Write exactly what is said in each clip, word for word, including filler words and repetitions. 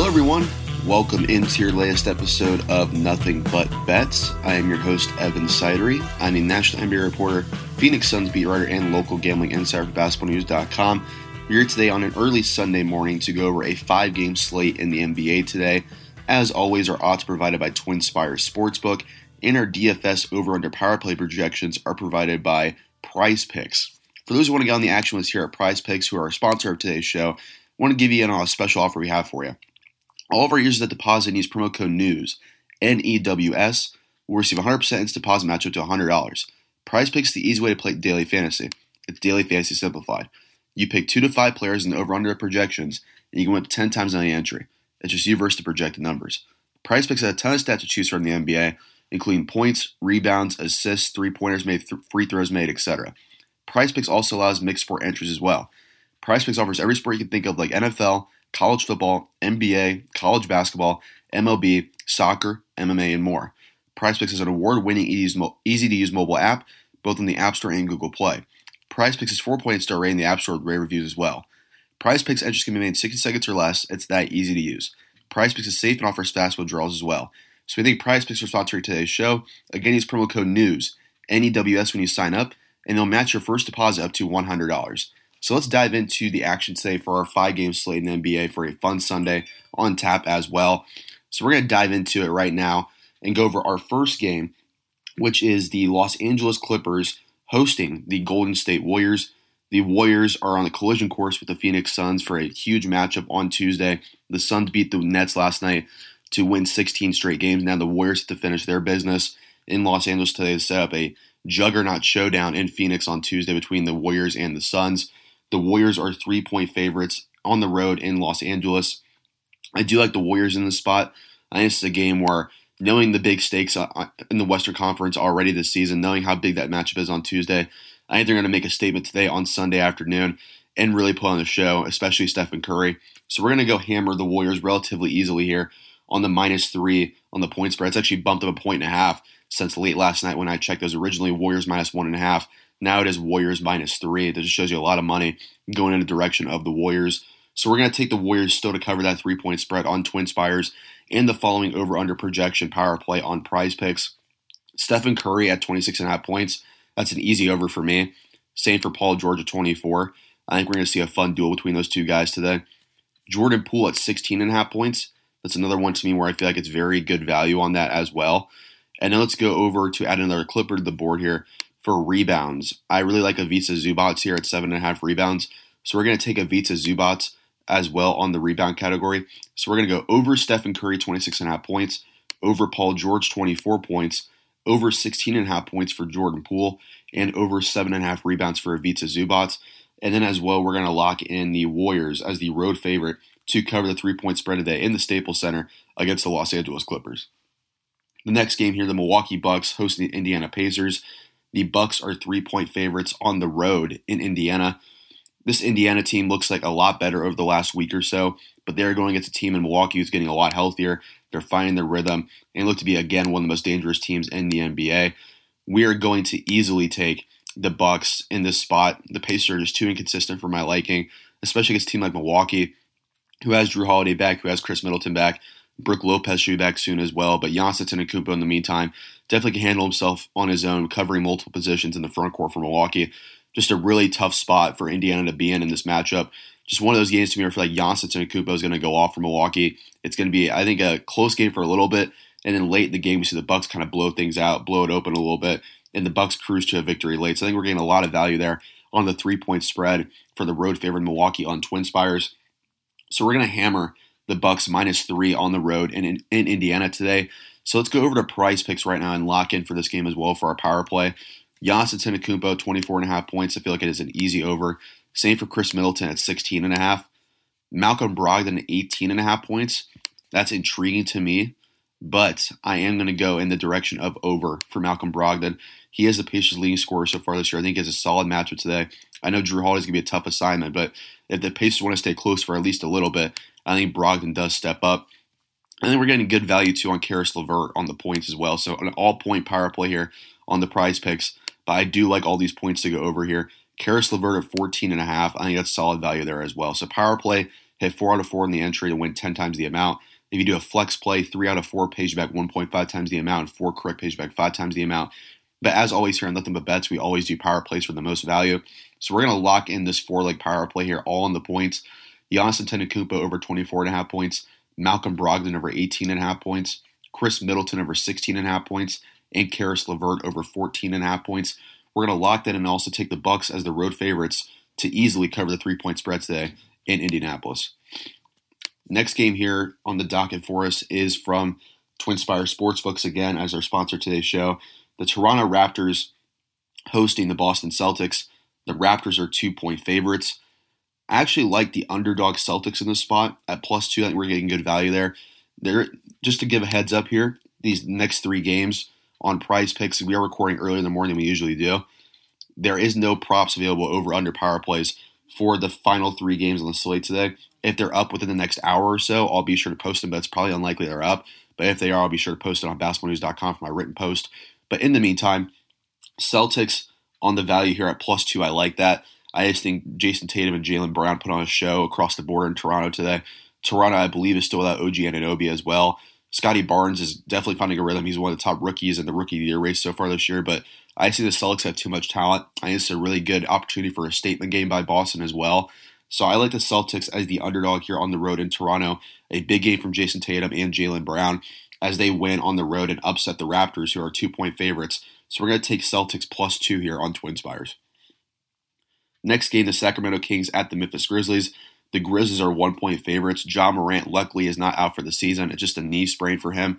Hello, everyone. Welcome into your latest episode of Nothing But Bets. I am your host, Evan Sidery. I'm a national N B A reporter, Phoenix Suns beat writer, and local gambling insider for basketball news dot com. We're here today on an early Sunday morning to go over a five-game slate in the N B A today. As always, our odds provided by TwinSpires Sportsbook, and our D F S over-under power play projections are provided by PrizePicks. For those who want to get on the action with us here at PrizePicks, who are our sponsor of today's show, I want to give you a special offer we have for you. All of our users that deposit and use promo code NEWS, N E W S, will receive one hundred percent instant deposit match up to one hundred dollars. PrizePicks is the easy way to play daily fantasy. It's daily fantasy simplified. You pick two to five players in the over-under projections, and you can win up to ten times on the entry. It's just you versus the projected numbers. PrizePicks has a ton of stats to choose from in the N B A, including points, rebounds, assists, three-pointers made, th- free throws made, et cetera. PrizePicks also allows mixed sport entries as well. PrizePicks offers every sport you can think of, like N F L, college football, N B A, college basketball, M L B, soccer, M M A, and more. PrizePicks is an award-winning, easy-to-use mobile app, both in the App Store and Google Play. PrizePicks is four point star rating in the App Store with rave reviews as well. PrizePicks entries can be made in sixty seconds or less. It's that easy to use. PrizePicks is safe and offers fast withdrawals as well. So we thank PrizePicks for sponsoring today's show. Again, use promo code NEWS, N E W S, when you sign up, and they'll match your first deposit up to one hundred dollars. So let's dive into the action today for our five-game slate in the N B A for a fun Sunday on tap as well. So we're going to dive into it right now and go over our first game, which is the Los Angeles Clippers hosting the Golden State Warriors. The Warriors are on a collision course with the Phoenix Suns for a huge matchup on Tuesday. The Suns beat the Nets last night to win sixteen straight games. Now the Warriors have to finish their business in Los Angeles today to set up a juggernaut showdown in Phoenix on Tuesday between the Warriors and the Suns. The Warriors are three-point favorites on the road in Los Angeles. I do like the Warriors in this spot. I think this is a game where, knowing the big stakes in the Western Conference already this season, knowing how big that matchup is on Tuesday, I think they're going to make a statement today on Sunday afternoon and really put on the show, especially Stephen Curry. So we're going to go hammer the Warriors relatively easily here on the minus three on the point spread. It's actually bumped up a point and a half since late last night when I checked. It was originally Warriors minus one and a half. Now it is Warriors minus three. That just shows you a lot of money going in the direction of the Warriors. So we're going to take the Warriors still to cover that three-point spread on TwinSpires and the following over-under projection power play on PrizePicks. Stephen Curry at twenty-six point five points. That's an easy over for me. Same for Paul George at twenty-four. I think we're going to see a fun duel between those two guys today. Jordan Poole at sixteen point five points. That's another one to me where I feel like it's very good value on that as well. And now let's go over to add another Clipper to the board here. For rebounds, I really like Avdija Zubac here at seven point five rebounds. So we're going to take Avdija Zubac as well on the rebound category. So we're going to go over Stephen Curry, twenty-six point five points, over Paul George, twenty-four points, over sixteen point five points for Jordan Poole, and over seven point five rebounds for Avdija Zubac. And then as well, we're going to lock in the Warriors as the road favorite to cover the three-point spread today in the Staples Center against the Los Angeles Clippers. The next game here, the Milwaukee Bucks hosting the Indiana Pacers. The Bucks are three-point favorites on the road in Indiana. This Indiana team looks like a lot better over the last week or so, but they're going against a team in Milwaukee who's getting a lot healthier. They're finding their rhythm and look to be, again, one of the most dangerous teams in the N B A. We are going to easily take the Bucks in this spot. The Pacers are just too inconsistent for my liking, especially against a team like Milwaukee, who has Drew Holiday back, who has Chris Middleton back. Brooke Lopez should be back soon as well, but Giannis Antetokounmpo in the meantime definitely can handle himself on his own, covering multiple positions in the front court for Milwaukee. Just a really tough spot for Indiana to be in in this matchup. Just one of those games to me where I feel like Giannis Antetokounmpo is going to go off for Milwaukee. It's going to be, I think, a close game for a little bit, and then late in the game we see the Bucks kind of blow things out, blow it open a little bit, and the Bucks cruise to a victory late. So I think we're getting a lot of value there on the three-point spread for the road favorite Milwaukee on TwinSpires. So we're going to hammer the Bucks minus three on the road in, in, in Indiana today. So let's go over to PrizePicks right now and lock in for this game as well for our power play. Giannis Antetokounmpo, twenty-four point five points. I feel like it is an easy over. Same for Chris Middleton at sixteen point five. Malcolm Brogdon at eighteen point five points. That's intriguing to me, but I am going to go in the direction of over for Malcolm Brogdon. He is the Pacers' leading scorer so far this year. I think he has a solid matchup today. I know Drew Holiday is going to be a tough assignment, but if the Pacers want to stay close for at least a little bit, I think Brogdon does step up. And then we're getting good value, too, on Karis LeVert on the points as well. So an all-point power play here on the PrizePicks. But I do like all these points to go over here. Karis LeVert at fourteen point five. I think that's solid value there as well. So power play hit four out of four in the entry to win ten times the amount. If you do a flex play, three out of four pays you back one point five times the amount, and four correct pays you back five times the amount. But as always here on Nothing But Bets, we always do power plays for the most value. So we're going to lock in this four-leg power play here, all on the points. Giannis Antetokounmpo over twenty-four point five points. Malcolm Brogdon over eighteen point five points. Chris Middleton over sixteen point five points. And Karis LeVert over fourteen point five points. We're going to lock that in and also take the Bucks as the road favorites to easily cover the three-point spread today in Indianapolis. Next game here on the docket for us is from TwinSpires Sportsbooks again as our sponsor of today's show. The Toronto Raptors hosting the Boston Celtics. The Raptors are two-point favorites. I actually like the underdog Celtics in this spot at plus two. I think we're getting good value there. There, just to give a heads up here, these next three games on PrizePicks, we are recording earlier in the morning than we usually do. There is no props available over under power plays for the final three games on the slate today. If they're up within the next hour or so, I'll be sure to post them, but it's probably unlikely they're up. But if they are, I'll be sure to post it on basketball news dot com for my written post. But in the meantime, Celtics on the value here at plus two. I like that. I just think Jayson Tatum and Jaylen Brown put on a show across the border in Toronto today. Toronto, I believe, is still without O G Anunoby as well. Scotty Barnes is definitely finding a rhythm. He's one of the top rookies in the Rookie of the Year race so far this year. But I see the Celtics have too much talent. I think it's a really good opportunity for a statement game by Boston as well. So I like the Celtics as the underdog here on the road in Toronto. A big game from Jayson Tatum and Jaylen Brown as they win on the road and upset the Raptors, who are two-point favorites. So we're going to take Celtics plus two here on TwinSpires. Next game, the Sacramento Kings at the Memphis Grizzlies. The Grizzlies are one-point favorites. John Morant, luckily, is not out for the season. It's just a knee sprain for him.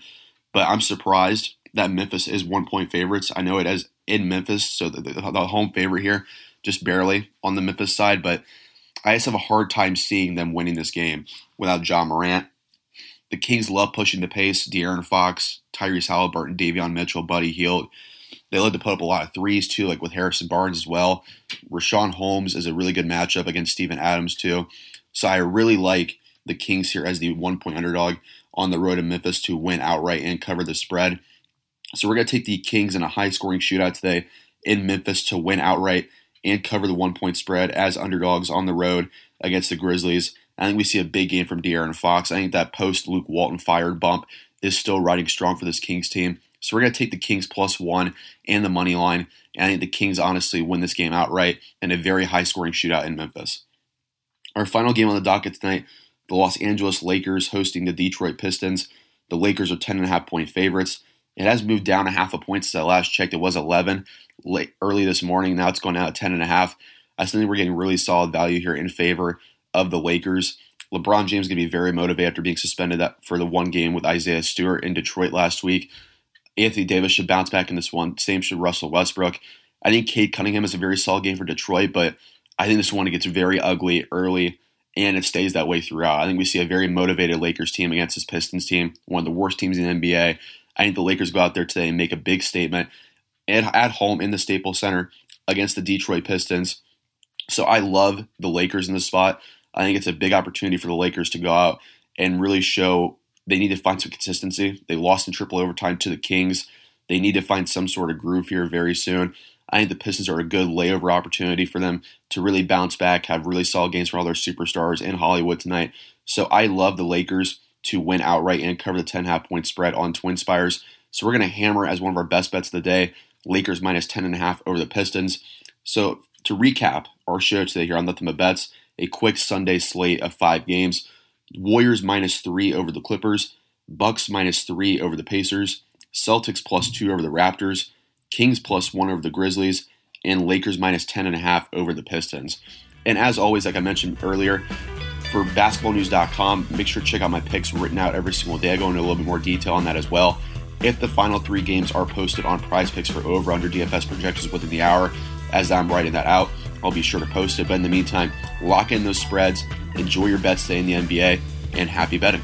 But I'm surprised that Memphis is one-point favorites. I know it is in Memphis, so the, the, the home favorite here, just barely on the Memphis side. But I just have a hard time seeing them winning this game without John Morant. The Kings love pushing the pace. De'Aaron Fox, Tyrese Halliburton, Davion Mitchell, Buddy Hield. They love to put up a lot of threes, too, like with Harrison Barnes as well. Rashawn Holmes is a really good matchup against Steven Adams, too. So I really like the Kings here as the one-point underdog on the road to Memphis to win outright and cover the spread. So we're going to take the Kings in a high-scoring shootout today in Memphis to win outright and cover the one-point spread as underdogs on the road against the Grizzlies. I think we see a big game from De'Aaron Fox. I think that post-Luke Walton fired bump is still riding strong for this Kings team. So we're going to take the Kings plus one and the money line. And I think the Kings honestly win this game outright in a very high-scoring shootout in Memphis. Our final game on the docket tonight, the Los Angeles Lakers hosting the Detroit Pistons. The Lakers are ten point five point favorites. It has moved down a half a point since I last checked. It was eleven late, early this morning. Now it's gone out at ten point five. I still think we're getting really solid value here in favor of the Lakers. LeBron James is going to be very motivated after being suspended for the one game with Isaiah Stewart in Detroit last week. Anthony Davis should bounce back in this one. Same should Russell Westbrook. I think Cade Cunningham is a very solid game for Detroit, but I think this one gets very ugly early, and it stays that way throughout. I think we see a very motivated Lakers team against this Pistons team, one of the worst teams in the N B A. I think the Lakers go out there today and make a big statement at, at home in the Staples Center against the Detroit Pistons. So I love the Lakers in this spot. I think it's a big opportunity for the Lakers to go out and really show they need to find some consistency. They lost in triple overtime to the Kings. They need to find some sort of groove here very soon. I think the Pistons are a good layover opportunity for them to really bounce back, have really solid games for all their superstars in Hollywood tonight. So I love the Lakers to win outright and cover the ten point five point spread on TwinSpires. So we're going to hammer as one of our best bets of the day, Lakers minus ten point five over the Pistons. So to recap our show today here on Nothing But Bets, a quick Sunday slate of five games. Warriors minus three over the Clippers. Bucks minus three over the Pacers. Celtics plus two over the Raptors. Kings plus one over the Grizzlies, and Lakers minus ten point five over the Pistons. And as always, like I mentioned earlier, for basketball news dot com, make sure to check out my picks written out every single day. I go into a little bit more detail on that as well. If the final three games are posted on PrizePicks for over-under D F S projections within the hour, as I'm writing that out, I'll be sure to post it. But in the meantime, lock in those spreads, enjoy your bets today in the N B A, and happy betting.